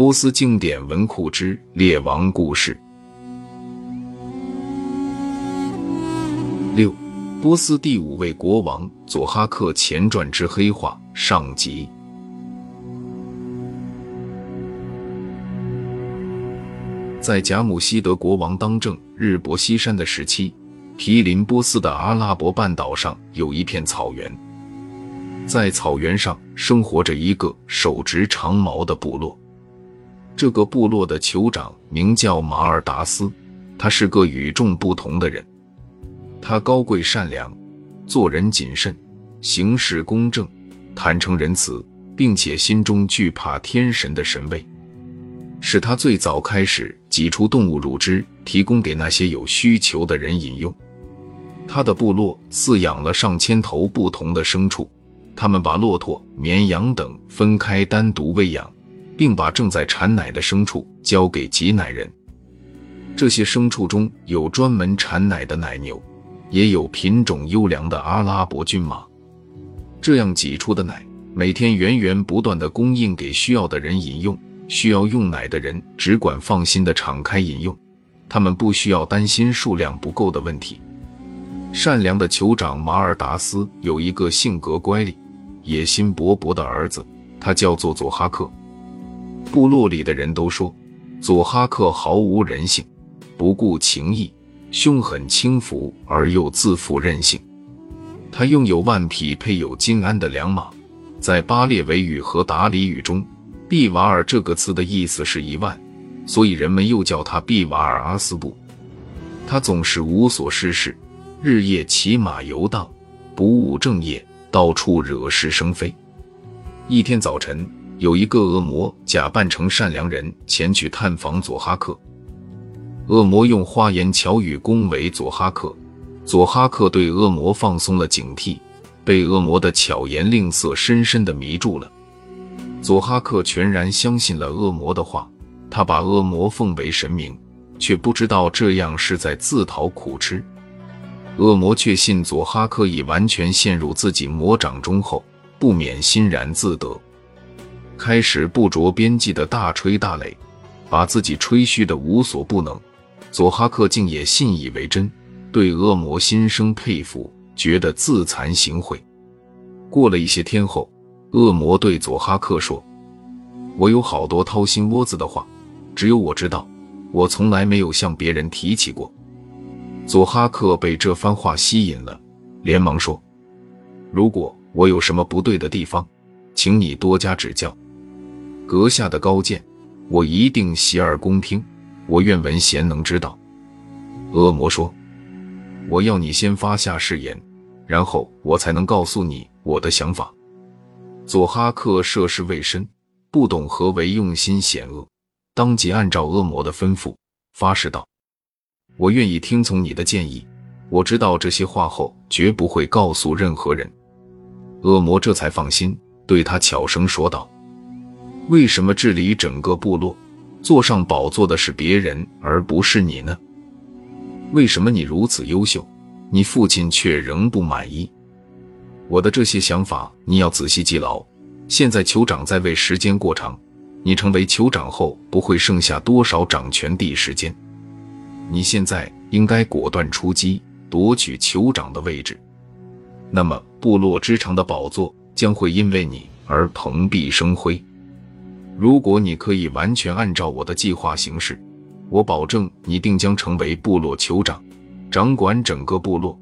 波斯经典文库之列王故事。6. 波斯第五位国王佐哈克前传之黑化上集。在贾姆希德国王当政日薄西山的时期，毗邻波斯的阿拉伯半岛上有一片草原，在草原上生活着一个手执长矛的部落。这个部落的酋长名叫马尔达斯，他是个与众不同的人。他高贵善良，做人谨慎，行事公正，坦诚仁慈，并且心中惧怕天神的神位，是他最早开始挤出动物乳汁，提供给那些有需求的人饮用。他的部落饲养了上千头不同的牲畜，他们把骆驼、绵羊等分开单独喂养，并把正在产奶的牲畜交给挤奶人。这些牲畜中有专门产奶的奶牛，也有品种优良的阿拉伯骏马。这样挤出的奶每天源源不断地供应给需要的人饮用，需要用奶的人只管放心地敞开饮用，他们不需要担心数量不够的问题。善良的酋长马尔达斯有一个性格乖戾、野心勃勃的儿子，他叫做佐哈克。部落里的人都说，佐哈克毫无人性，不顾情义，凶狠轻浮而又自负任性。他拥有万匹配有金鞍的良马，在巴列维语和达里语中，毕瓦尔这个词的意思是1万，所以人们又叫他毕瓦尔阿斯布。他总是无所事事，日夜骑马游荡，不务正业，到处惹是生非。一天早晨，有一个恶魔假扮成善良人前去探访佐哈克。恶魔用花言巧语恭维佐哈克，佐哈克对恶魔放松了警惕，被恶魔的巧言令色深深地迷住了。佐哈克全然相信了恶魔的话，他把恶魔奉为神明，却不知道这样是在自讨苦吃。恶魔确信佐哈克已完全陷入自己魔掌中后，不免欣然自得，开始不着边际的大吹大擂，把自己吹嘘的无所不能。佐哈克竟也信以为真，对恶魔心生佩服，觉得自惭形秽。过了一些天后，恶魔对佐哈克说，我有好多掏心窝子的话，只有我知道，我从来没有向别人提起过。佐哈克被这番话吸引了，连忙说，如果我有什么不对的地方，请你多加指教。阁下的高见，我一定洗耳恭听，我愿闻贤能之道。恶魔说，我要你先发下誓言，然后我才能告诉你我的想法。佐哈克涉世未深，不懂何为用心险恶，当即按照恶魔的吩咐发誓道，我愿意听从你的建议，我知道这些话后绝不会告诉任何人。恶魔这才放心，对他悄声说道，为什么治理整个部落，坐上宝座的是别人而不是你呢？为什么你如此优秀，你父亲却仍不满意？我的这些想法你要仔细记牢，现在酋长在位时间过长，你成为酋长后不会剩下多少掌权地时间，你现在应该果断出击，夺取酋长的位置，那么部落之长的宝座将会因为你而蓬荜生辉。如果你可以完全按照我的计划行事，我保证你定将成为部落酋长，掌管整个部落，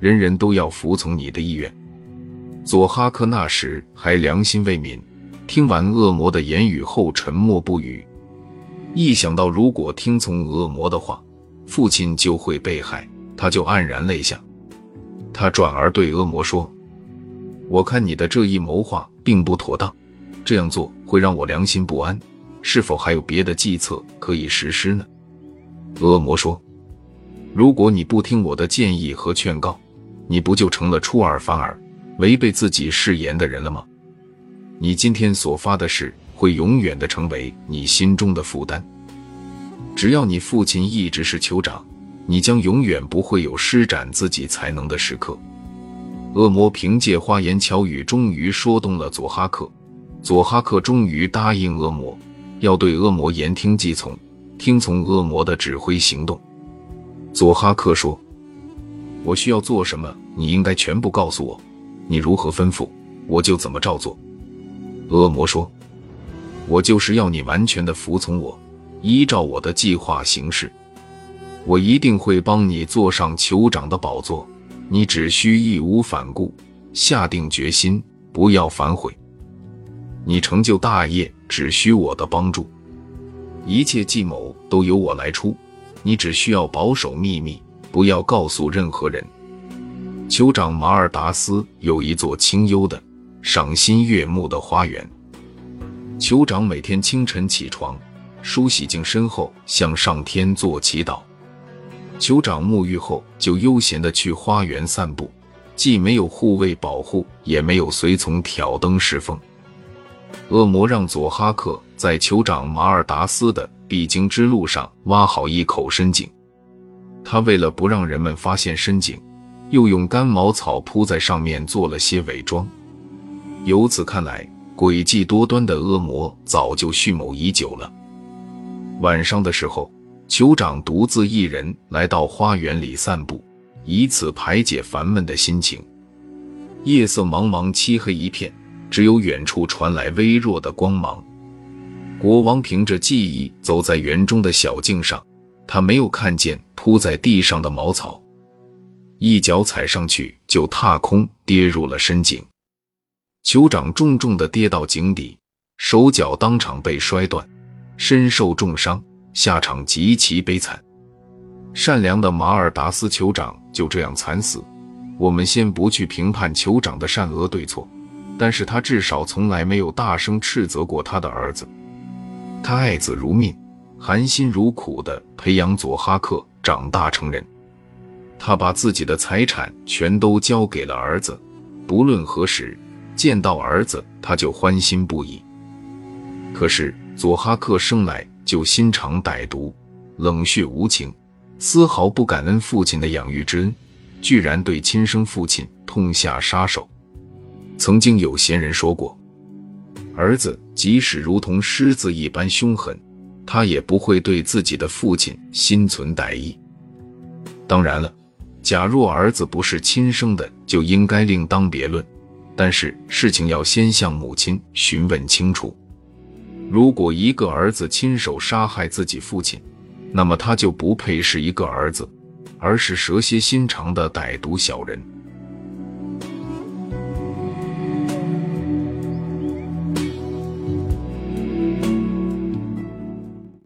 人人都要服从你的意愿。佐哈克那时还良心未泯，听完恶魔的言语后沉默不语。一想到如果听从恶魔的话，父亲就会被害，他就黯然泪下。他转而对恶魔说，我看你的这一谋划并不妥当，这样做会让我良心不安，是否还有别的计策可以实施呢？恶魔说，如果你不听我的建议和劝告，你不就成了出尔反尔、违背自己誓言的人了吗？你今天所发的誓会永远地成为你心中的负担。只要你父亲一直是酋长，你将永远不会有施展自己才能的时刻。恶魔凭借花言巧语终于说动了佐哈克，佐哈克终于答应恶魔，要对恶魔言听计从，听从恶魔的指挥行动。佐哈克说：“我需要做什么，你应该全部告诉我。你如何吩咐，我就怎么照做。”恶魔说：“我就是要你完全的服从我，依照我的计划行事。我一定会帮你坐上酋长的宝座，你只需义无反顾，下定决心，不要反悔。你成就大业只需我的帮助，一切计谋都由我来出，你只需要保守秘密，不要告诉任何人。”酋长马尔达斯有一座清幽的、赏心悦目的花园。酋长每天清晨起床，梳洗净身后，向上天做祈祷。酋长沐浴后就悠闲地去花园散步，既没有护卫保护，也没有随从挑灯侍奉。恶魔让佐哈克在酋长马尔达斯的必经之路上挖好一口深井，他为了不让人们发现深井，又用干茅草铺在上面做了些伪装。由此看来，诡计多端的恶魔早就蓄谋已久了。晚上的时候，酋长独自一人来到花园里散步，以此排解烦闷的心情。夜色茫茫，漆黑一片，只有远处传来微弱的光芒。国王凭着记忆走在园中的小径上，他没有看见铺在地上的茅草，一脚踩上去就踏空跌入了深井。酋长重重地跌到井底，手脚当场被摔断，身受重伤，下场极其悲惨。善良的马尔达斯酋长就这样惨死。我们先不去评判酋长的善恶对错，但是他至少从来没有大声斥责过他的儿子。他爱子如命，含辛茹苦地培养佐哈克长大成人。他把自己的财产全都交给了儿子，不论何时见到儿子他就欢欣不已。可是佐哈克生来就心肠歹毒，冷血无情，丝毫不感恩父亲的养育之恩，居然对亲生父亲痛下杀手。曾经有贤人说过，儿子即使如同狮子一般凶狠，他也不会对自己的父亲心存歹意。当然了，假若儿子不是亲生的，就应该另当别论，但是事情要先向母亲询问清楚。如果一个儿子亲手杀害自己父亲，那么他就不配是一个儿子，而是蛇蝎心肠的歹毒小人。